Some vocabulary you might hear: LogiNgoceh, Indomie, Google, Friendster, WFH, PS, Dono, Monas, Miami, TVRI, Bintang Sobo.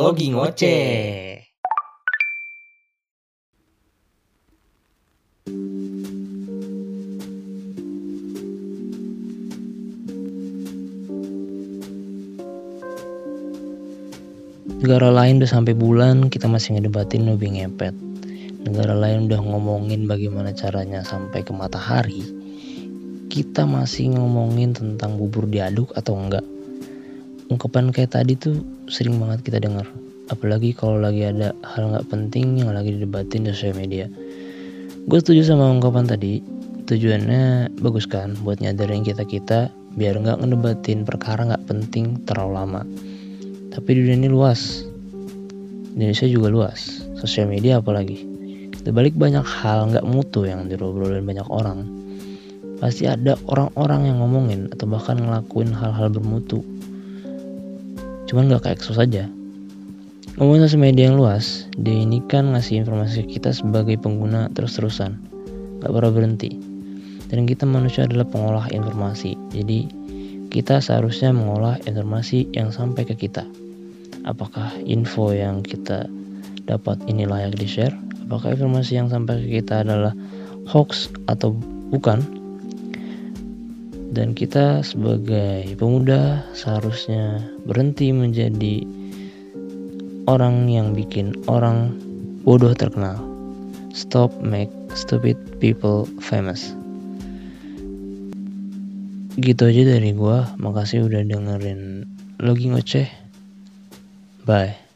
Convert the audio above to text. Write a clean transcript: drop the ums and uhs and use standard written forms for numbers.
Logi ngoceh. Negara lain udah sampai bulan, kita masih ngedebatin lebih ngepet. Negara lain udah ngomongin bagaimana caranya sampai ke matahari, kita masih ngomongin tentang bubur diaduk atau enggak. Ungkapan kayak tadi tuh sering banget kita dengar, apalagi kalau lagi ada hal nggak penting yang lagi didebatin di sosial media. Gue setuju sama ungkapan tadi, tujuannya bagus kan, buat nyadarin kita biar nggak ngedebatin perkara nggak penting terlalu lama. Tapi dunia ini luas, Indonesia juga luas, sosial media apalagi. Dibalik banyak hal nggak mutu yang diobrolin banyak orang, pasti ada orang-orang yang ngomongin atau bahkan ngelakuin hal-hal bermutu. Cuman gak kayak eksos aja. Ngomongin sosial media yang luas, dia ini kan ngasih informasi ke kita sebagai pengguna terus-terusan, gak pernah berhenti. Dan kita manusia adalah pengolah informasi, jadi kita seharusnya mengolah informasi yang sampai ke kita. Apakah info yang kita dapat ini layak di-share? Apakah informasi yang sampai ke kita adalah hoax atau bukan? Dan kita sebagai pemuda seharusnya berhenti menjadi orang yang bikin orang bodoh terkenal. Stop make stupid people famous. Gitu aja dari gua. Makasih udah dengerin Logi Ngoceh. Bye.